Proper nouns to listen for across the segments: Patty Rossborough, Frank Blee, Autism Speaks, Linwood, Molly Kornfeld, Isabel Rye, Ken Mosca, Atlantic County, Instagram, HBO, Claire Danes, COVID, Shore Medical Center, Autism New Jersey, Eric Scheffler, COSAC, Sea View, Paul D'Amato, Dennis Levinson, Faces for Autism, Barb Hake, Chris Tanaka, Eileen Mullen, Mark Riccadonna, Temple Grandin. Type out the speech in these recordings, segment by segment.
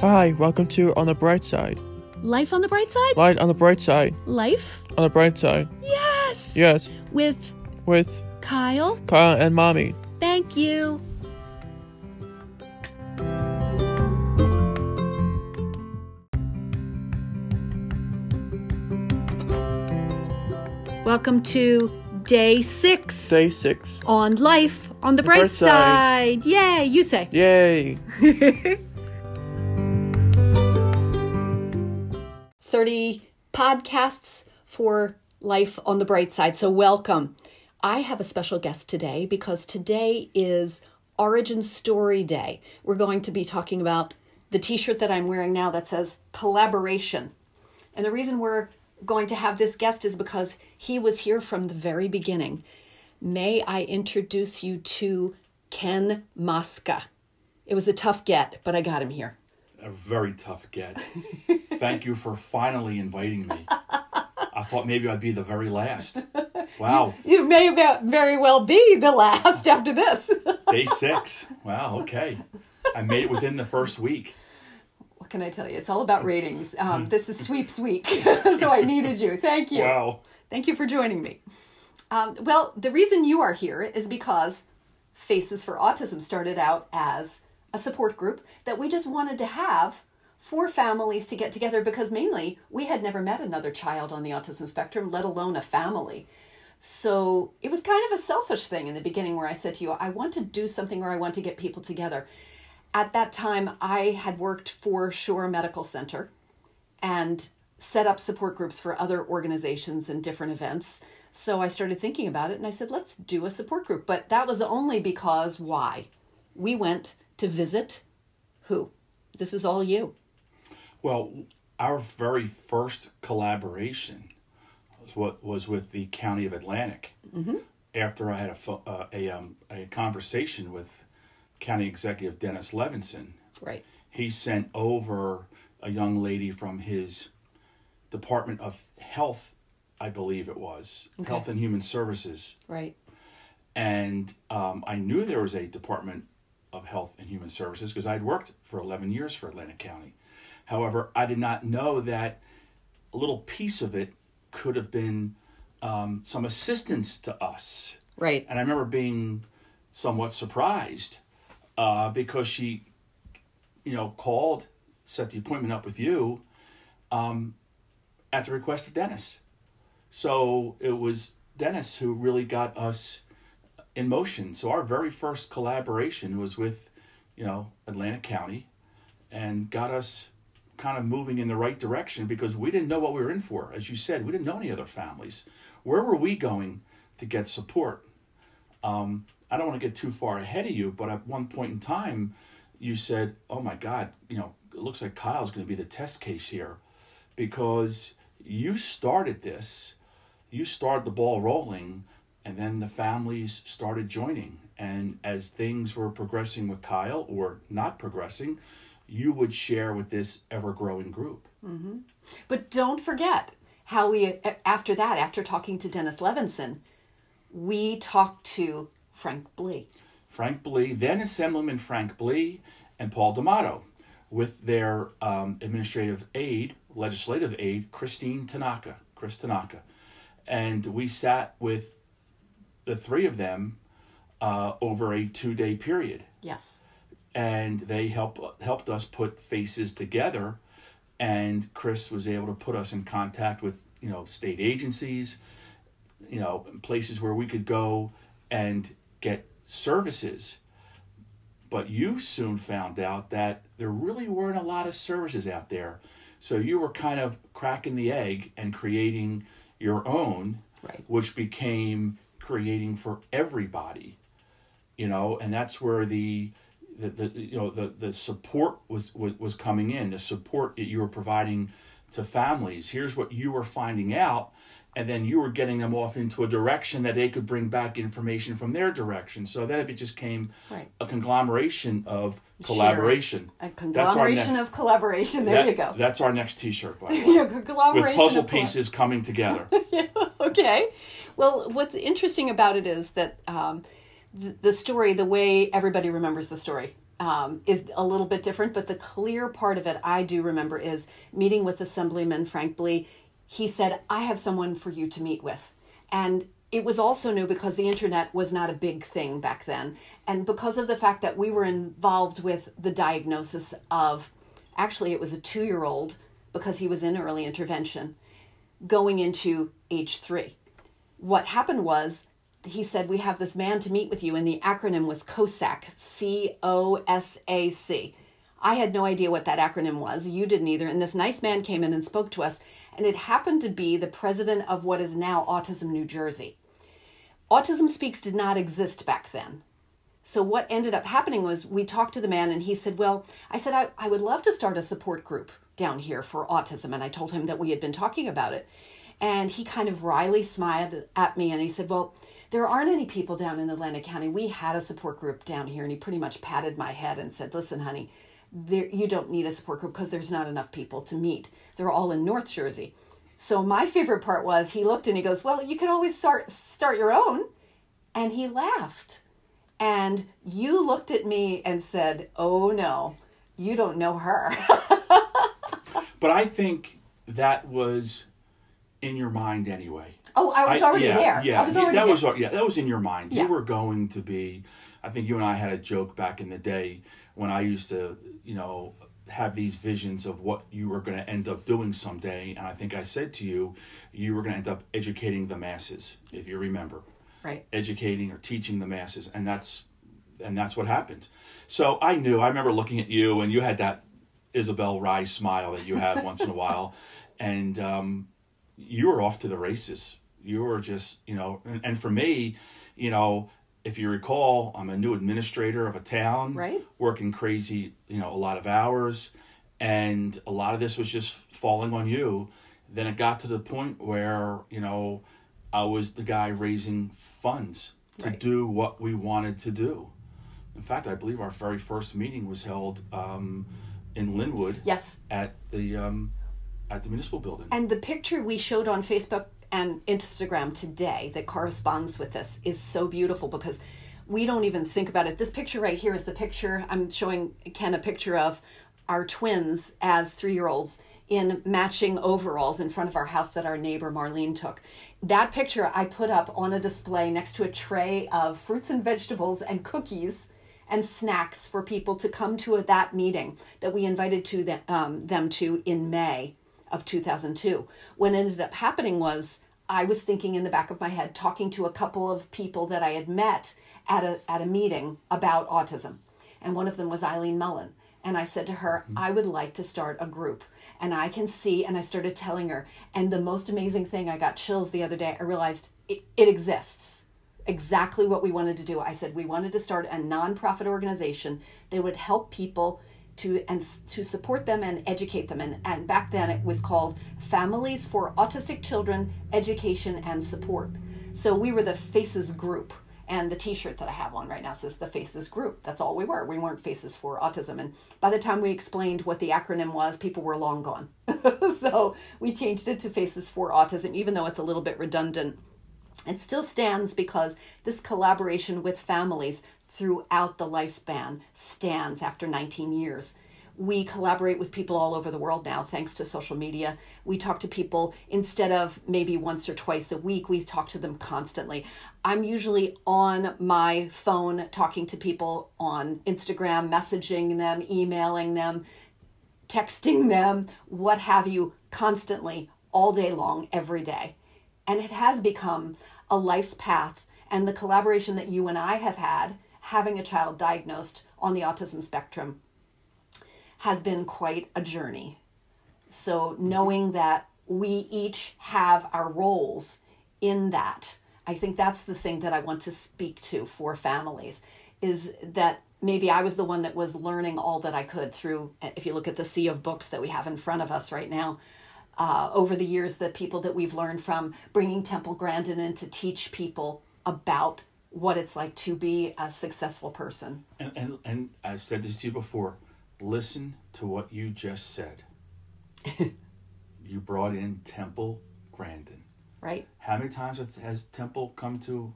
Hi, welcome to On the Bright Side. Life on the Bright Side? Light on the Bright Side. Life? On the Bright Side. Yes! Yes. With Kyle. Kyle and Mommy. Thank you. Welcome to Day 6. Day 6. On Life on the Bright Side. Yay, you say. Yay. 30 podcasts for Life on the Bright Side. So welcome. I have a special guest today because today is Origin Story Day. We're going to be talking about the t-shirt that I'm wearing now that says collaboration. And the reason we're going to have this guest is because he was here from the very beginning. May I introduce you to Ken Mosca? It was a tough get, but I got him here. A very tough get. Thank you for finally inviting me. I thought maybe I'd be the very last. Wow. You may very well be the last after this. Day 6. Wow, okay. I made it within the first week. Can I tell you? It's all about ratings. This is sweeps week, so I needed you. Thank you. Wow. Thank you for joining me. Well, the reason you are here is because Faces for Autism started out as a support group that we just wanted to have for families to get together because mainly we had never met another child on the autism spectrum, let alone a family. So it was kind of a selfish thing in the beginning where I said to you, I want to do something where I want to get people together. At that time, I had worked for Shore Medical Center and set up support groups for other organizations and different events. So I started thinking about it and I said, let's do a support group. But that was only because why? We went to visit who? This is all you. Well, our very first collaboration was what was with the County of Atlantic. Mm-hmm. After I had a conversation with County Executive Dennis Levinson. Right. He sent over a young lady from his Department of Health, I believe it was. Okay. Health and Human Services. Right. And I knew there was a Department of Health and Human Services because I'd worked for 11 years for Atlantic County. However, I did not know that a little piece of it could have been some assistance to us. Right. And I remember being somewhat surprised. Because she, called, set the appointment up with you at the request of Dennis. So it was Dennis who really got us in motion. So our very first collaboration was with, Atlantic County and got us kind of moving in the right direction because we didn't know what we were in for. As you said, we didn't know any other families. Where were we going to get support? I don't want to get too far ahead of you, but at one point in time, you said, oh my God, it looks like Kyle's going to be the test case here because you started this, you started the ball rolling, and then the families started joining. And as things were progressing with Kyle or not progressing, you would share with this ever-growing group. Mm-hmm. But don't forget how we, after talking to Dennis Levinson, we talked to Frank Blee, then Assemblyman Frank Blee and Paul D'Amato, with their legislative aide, Chris Tanaka. And we sat with the three of them over a 2-day period. Yes. And they helped us put Faces together, and Chris was able to put us in contact with, state agencies, places where we could go and get services, but you soon found out that there really weren't a lot of services out there. So you were kind of cracking the egg and creating your own, right, which became creating for everybody, and that's where the support was coming in, the support that you were providing to families. Here's what you were finding out. And then you were getting them off into a direction that they could bring back information from their direction. So then it just came a conglomeration of collaboration. Sure. A conglomeration of collaboration. There you go. That's our next T-shirt, by the way. Yeah, conglomeration with puzzle pieces coming together. Yeah, okay. Well, what's interesting about it is that the story, the way everybody remembers the story, is a little bit different, but the clear part of it I do remember is meeting with Assemblyman Frank Blee. He said, I have someone for you to meet with. And it was also new because the internet was not a big thing back then. And because of the fact that we were involved with the diagnosis of, actually it was a 2-year-old because he was in early intervention, going into age 3. What happened was, he said, we have this man to meet with you, and the acronym was COSAC, C-O-S-A-C. I had no idea what that acronym was. You didn't either. And this nice man came in and spoke to us, and it happened to be the president of what is now Autism New Jersey. Autism Speaks did not exist back then. So what ended up happening was we talked to the man, and he said, well, I said, I would love to start a support group down here for autism. And I told him that we had been talking about it. And he kind of wryly smiled at me, and he said, well, there aren't any people down in Atlantic County. We had a support group down here, and he pretty much patted my head and said, listen, honey, you don't need a support group because there's not enough people to meet. They're all in North Jersey. So my favorite part was he looked and he goes, well, you can always start your own. And he laughed. And you looked at me and said, oh, no, you don't know her. But I think that was in your mind anyway. Oh, I was already there. Yeah, I was already there. That was in your mind. Yeah. You were going to be, I think you and I had a joke back in the day when I used to, have these visions of what you were going to end up doing someday. And I think I said to you, you were going to end up educating the masses, if you remember. Right. Educating or teaching the masses. And that's what happened. So I knew, I remember looking at you, and you had that Isabel Rye smile that you have once in a while. And you were off to the races. You were just, and for me, if you recall, I'm a new administrator of a town, right? Working crazy, a lot of hours, and a lot of this was just falling on you. Then it got to the point where, I was the guy raising funds to do what we wanted to do. In fact, I believe our very first meeting was held in Linwood. Yes. At the municipal building. And the picture we showed on Facebook and Instagram today that corresponds with this is so beautiful because we don't even think about it. This picture right here is the picture I'm showing Ken, a picture of our twins as 3-year-olds in matching overalls in front of our house that our neighbor Marlene took. That picture I put up on a display next to a tray of fruits and vegetables and cookies and snacks for people to come to that meeting that we invited to them to in May of 2002. What ended up happening was I was thinking in the back of my head, talking to a couple of people that I had met at a meeting about autism. And one of them was Eileen Mullen. And I said to her, I would like to start a group. And I can see, and I started telling her. And the most amazing thing, I got chills the other day. I realized it exists. Exactly what we wanted to do. I said, we wanted to start a nonprofit organization that would help people to support them and educate them. And back then it was called Families for Autistic Children, Education and Support. So we were the Faces Group. And the t-shirt that I have on right now says the Faces Group. That's all we were. We weren't Faces for Autism. And by the time we explained what the acronym was, people were long gone. So we changed it to Faces for Autism, even though it's a little bit redundant. It still stands because this collaboration with families throughout the lifespan stands after 19 years. We collaborate with people all over the world now, thanks to social media. We talk to people instead of maybe once or twice a week. We talk to them constantly. I'm usually on my phone talking to people on Instagram, messaging them, emailing them, texting them, what have you, constantly, all day long, every day. And it has become a life's path. And the collaboration that you and I have had, having a child diagnosed on the autism spectrum, has been quite a journey. So knowing that we each have our roles in that, I think that's the thing that I want to speak to for families, is that maybe I was the one that was learning all that I could through, if you look at the sea of books that we have in front of us right now, over the years, the people that we've learned from, bringing Temple Grandin in to teach people about what it's like to be a successful person. And I said this to you before, listen to what you just said. You brought in Temple Grandin. Right. How many times has Temple come to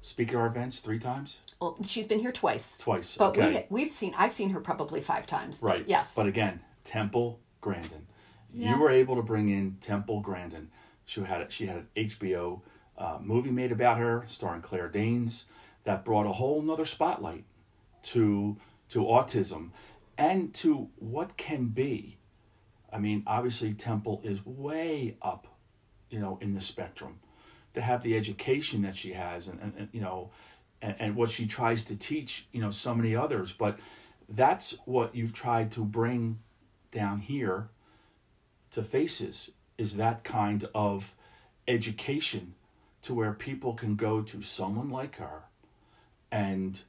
speak at our events 3 times? Well, she's been here twice. Twice, but okay. I've seen her probably 5 times. Right. But yes. But again, Temple Grandin. Yeah. You were able to bring in Temple Grandin. She had an HBO movie made about her, starring Claire Danes, that brought a whole nother spotlight to autism and to what can be. I mean, obviously, Temple is way up, in the spectrum. To have the education that she has and what she tries to teach, so many others. But that's what you've tried to bring down here to Faces, is that kind of education to where people can go to someone like her. And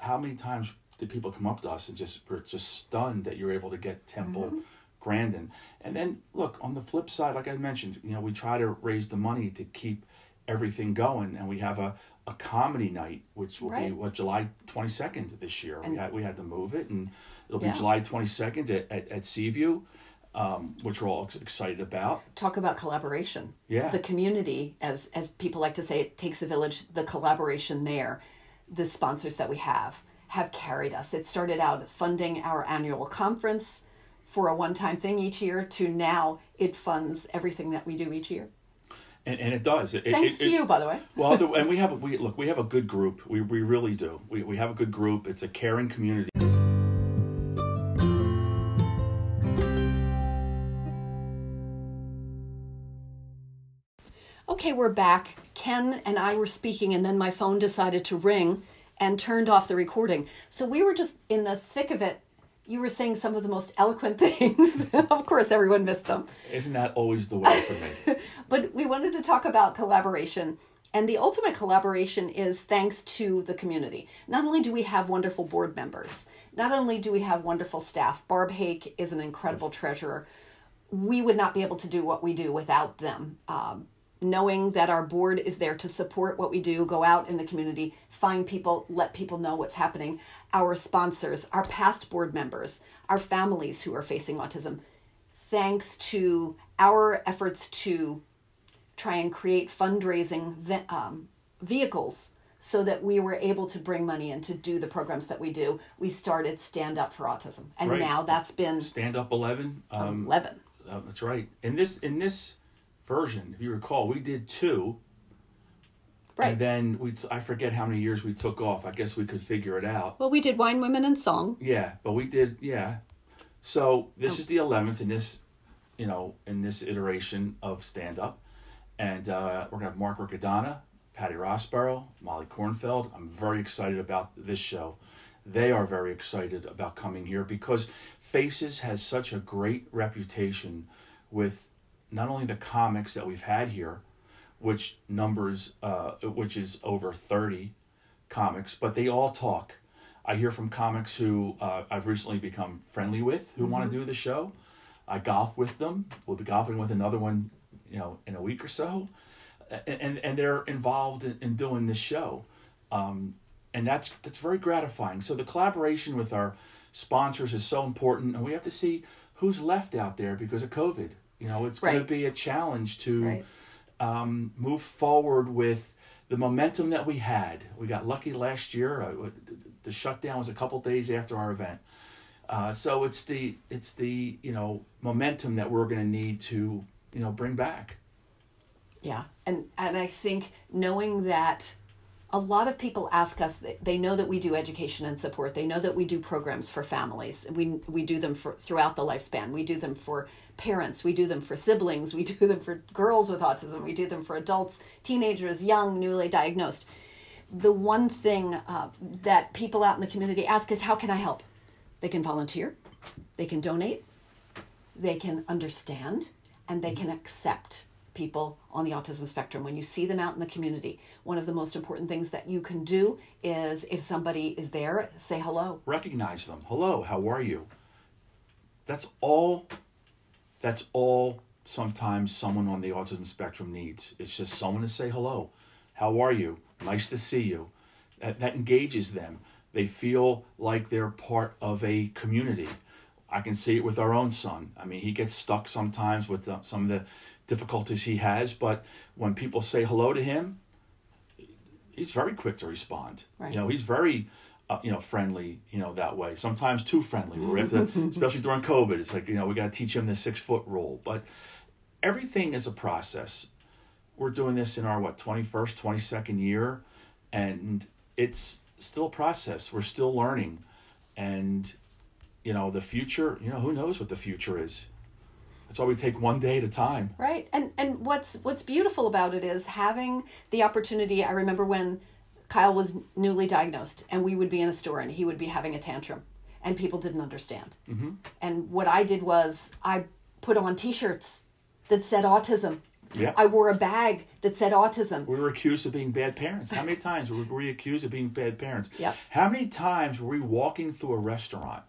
how many times did people come up to us and were stunned that you're able to get Temple mm-hmm. Grandin? And then, look, on the flip side, like I mentioned, we try to raise the money to keep everything going, and we have a comedy night, which will be July 22nd this year. And we had to move it, and it'll be July 22nd at Sea View, which we're all excited about. Talk about collaboration. Yeah, the community, as people like to say, it takes a village. The collaboration there, the sponsors that we have carried us. It started out funding our annual conference for a one-time thing each year, to now it funds everything that we do each year, and it does. Thanks to you, by the way. Well, and we have a good group. We really do. We have a good group. It's a caring community. Okay, we're back. Ken and I were speaking, and then my phone decided to ring and turned off the recording. So we were just in the thick of it. You were saying some of the most eloquent things. Of course, everyone missed them. Isn't that always the way for me? But we wanted to talk about collaboration. And the ultimate collaboration is thanks to the community. Not only do we have wonderful board members, not only do we have wonderful staff. Barb Hake is an incredible treasurer. We would not be able to do what we do without them. Knowing that our board is there to support what we do, go out in the community, find people, let people know what's happening. Our sponsors, our past board members, our families who are facing autism. Thanks to our efforts to try and create fundraising vehicles so that we were able to bring money in to do the programs that we do, we started Stand Up for Autism. And now that's been... Stand Up 11. 11. That's right. In this version, if you recall, we did 2, and then I forget how many years we took off. I guess we could figure it out. Well, we did Wine, Women, and Song. Yeah, but we did, so this is the 11th in this iteration of Stand Up, and we're gonna have Mark Riccadonna, Patty Rossborough, Molly Kornfeld. I'm very excited about this show. They are very excited about coming here because Faces has such a great reputation with not only the comics that we've had here, which is over 30 comics, but they all talk. I hear from comics who I've recently become friendly with, who mm-hmm. want to do the show. I golf with them. We'll be golfing with another one, in a week or so, and they're involved in doing this show, and that's very gratifying. So the collaboration with our sponsors is so important, and we have to see who's left out there because of COVID. It's going to be a challenge to move forward with the momentum that we had. We got lucky last year. The shutdown was a couple days after our event. So it's the momentum that we're going to need to, bring back. Yeah. And I think knowing that a lot of people ask us, they know that we do education and support. They know that we do programs for families. We do them throughout the lifespan. We do them for parents. We do them for siblings. We do them for girls with autism. We do them for adults, teenagers, young, newly diagnosed. The one thing that people out in the community ask is, how can I help? They can volunteer. They can donate. They can understand. And they can accept people on the autism spectrum. When you see them out in the community, one of the most important things that you can do is, if somebody is there, say hello. Recognize them. Hello, how are you? That's all sometimes someone on the autism spectrum needs. It's just someone to say hello. How are you? Nice to see you. That engages them. They feel like they're part of a community. I can see it with our own son. I mean, he gets stuck sometimes with some of the difficulties he has, but when people say hello to him, he's very quick to respond. Right. You know, he's very, friendly, that way. Sometimes too friendly. We're after, especially during COVID, it's like, we got to teach him the 6-foot rule. But everything is a process. We're doing this in our, 21st, 22nd year, and it's still a process. We're still learning. And, the future, who knows what the future is. That's why we take one day at a time. Right. And what's beautiful about it is having the opportunity. I remember when Kyle was newly diagnosed and we would be in a store and he would be having a tantrum and people didn't understand. Mm-hmm. And what I did was I put on T-shirts that said autism. Yeah. I wore a bag that said autism. We were accused of being bad parents. How many times were we accused of being bad parents? Yep. How many times were we walking through a restaurant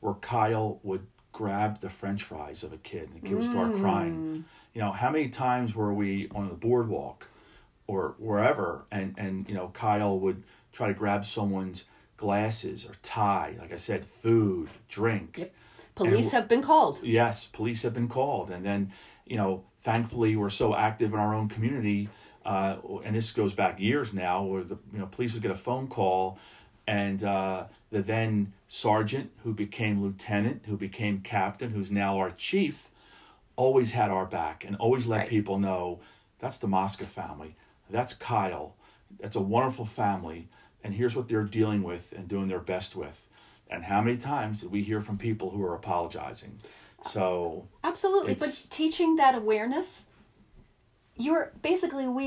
where Kyle would grab the French fries of a kid and the kid would start crying? How many times were we on the boardwalk or wherever and Kyle would try to grab someone's glasses or tie, like I said, food, drink. Yep. Police have been called. Yes, police have been called. And then, thankfully, we're so active in our own community, and this goes back years now, where the police would get a phone call, and the then sergeant, who became lieutenant, who became captain, who's now our chief, always had our back and always let people know, that's the Mosca family, that's Kyle, that's a wonderful family, and here's what they're dealing with and doing their best with. And how many times did we hear from people who are apologizing? So absolutely, but teaching that awareness, we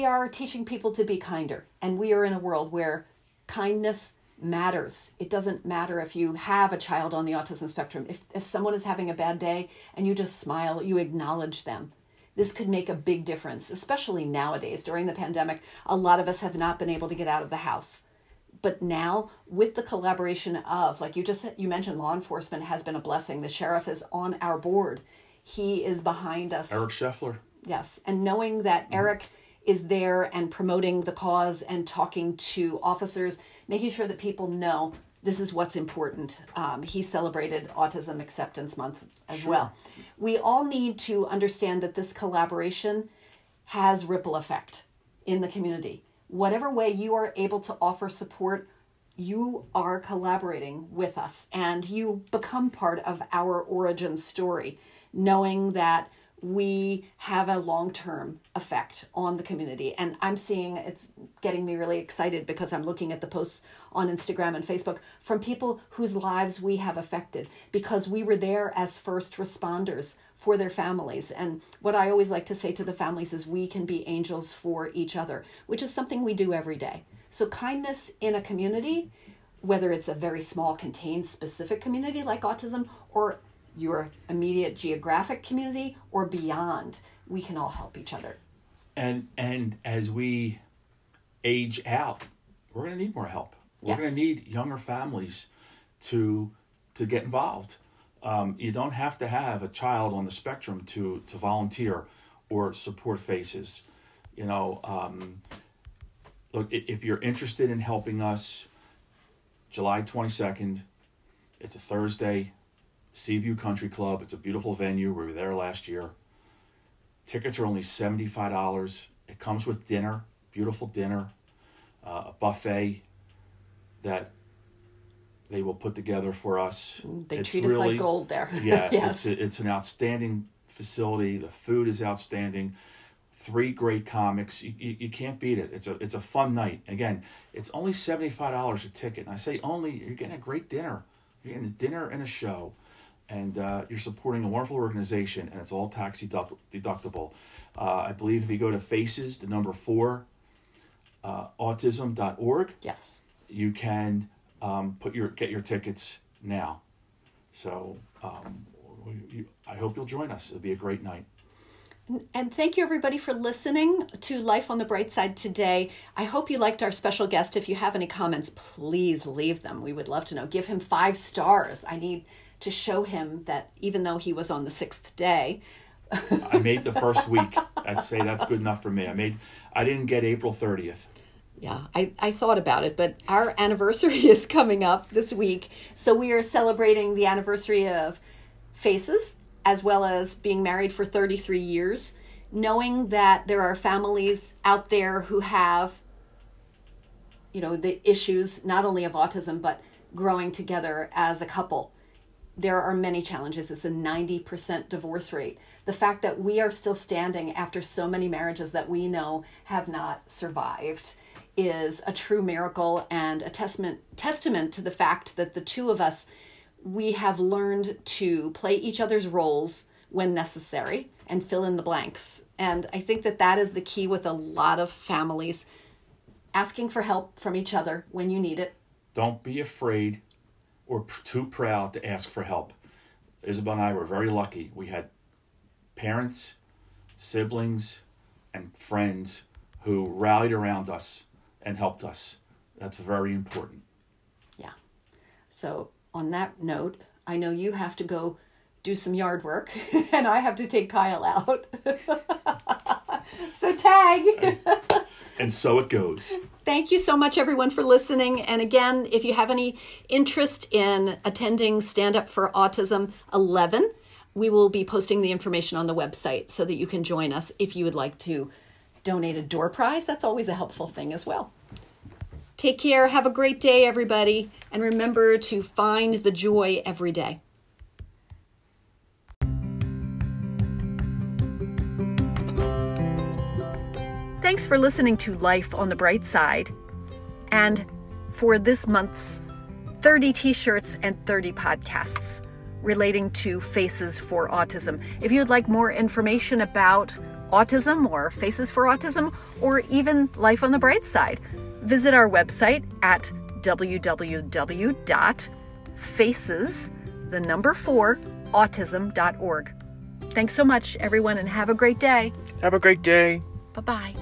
are teaching people to be kinder, and we are in a world where kindness matters. It doesn't matter if you have a child on the autism spectrum. If someone is having a bad day and you just smile, you acknowledge them. This could make a big difference, especially nowadays during the pandemic. A lot of us have not been able to get out of the house. But now, with the collaboration of, like you mentioned, law enforcement has been a blessing. The sheriff is on our board. He is behind us. Eric Scheffler. Yes. And knowing that Eric is there and promoting the cause and talking to officers, making sure that people know this is what's important. He celebrated Autism Acceptance Month as well. We all need to understand that this collaboration has ripple effect in the community. Whatever way you are able to offer support, you are collaborating with us and you become part of our origin story, knowing that we have a long-term effect on the community. And I'm seeing, it's getting me really excited because I'm looking at the posts on Instagram and Facebook from people whose lives we have affected because we were there as first responders for their families. And what I always like to say to the families is we can be angels for each other, which is something we do every day. So kindness in a community, whether it's a very small, contained, specific community like autism or your immediate geographic community or beyond, we can all help each other. And as we age out, we're going to need more help. We're going to need younger families to get involved. You don't have to have a child on the spectrum to volunteer or support Faces. Look, if you're interested in helping us, July 22nd, it's a Thursday, Sea View Country Club. It's a beautiful venue. We were there last year. Tickets are only $75. It comes with dinner, beautiful dinner, a buffet that they will put together for us. They treat us like gold there. Yeah, yes. It's an outstanding facility. The food is outstanding. 3 great comics. You can't beat it. It's a fun night. Again, it's only $75 a ticket. And I say only, you're getting a great dinner. You're getting a dinner and a show. And you're supporting a wonderful organization, and it's all tax deductible. I believe if you go to Faces, the number 4, autism.org. Yes. You can get your tickets now. So I hope you'll join us. It'll be a great night. And thank you, everybody, for listening to Life on the Bright Side today. I hope you liked our special guest. If you have any comments, please leave them. We would love to know. Give him 5 stars. I need to show him that even though he was on the 6th day. I made the first week. I'd say that's good enough for me. I didn't get April 30th. Yeah, I thought about it, but our anniversary is coming up this week. So we are celebrating the anniversary of Faces, as well as being married for 33 years, knowing that there are families out there who have you know, the issues not only of autism, but growing together as a couple. There are many challenges. It's a 90% divorce rate. The fact that we are still standing after so many marriages that we know have not survived is a true miracle and a testament to the fact that the two of us, we have learned to play each other's roles when necessary and fill in the blanks. And I think that that is the key with a lot of families, asking for help from each other when you need it. Don't be afraid or too proud to ask for help. Isabel and I were very lucky. We had parents, siblings, and friends who rallied around us and helped us. That's very important. Yeah. So on that note, I know you have to go do some yard work, and I have to take Kyle out. So tag. And so it goes. Thank you so much, everyone, for listening. And again, if you have any interest in attending Stand Up for Autism 11, we will be posting the information on the website so that you can join us if you would like to donate a door prize. That's always a helpful thing as well. Take care. Have a great day, everybody. And remember to find the joy every day. Thanks for listening to Life on the Bright Side and for this month's 30 t-shirts and 30 podcasts relating to Faces for Autism. If you'd like more information about autism or Faces for Autism or even Life on the Bright Side, visit our website at www.faces4autism.org. Thanks so much, everyone, and have a great day. Have a great day. Bye-bye.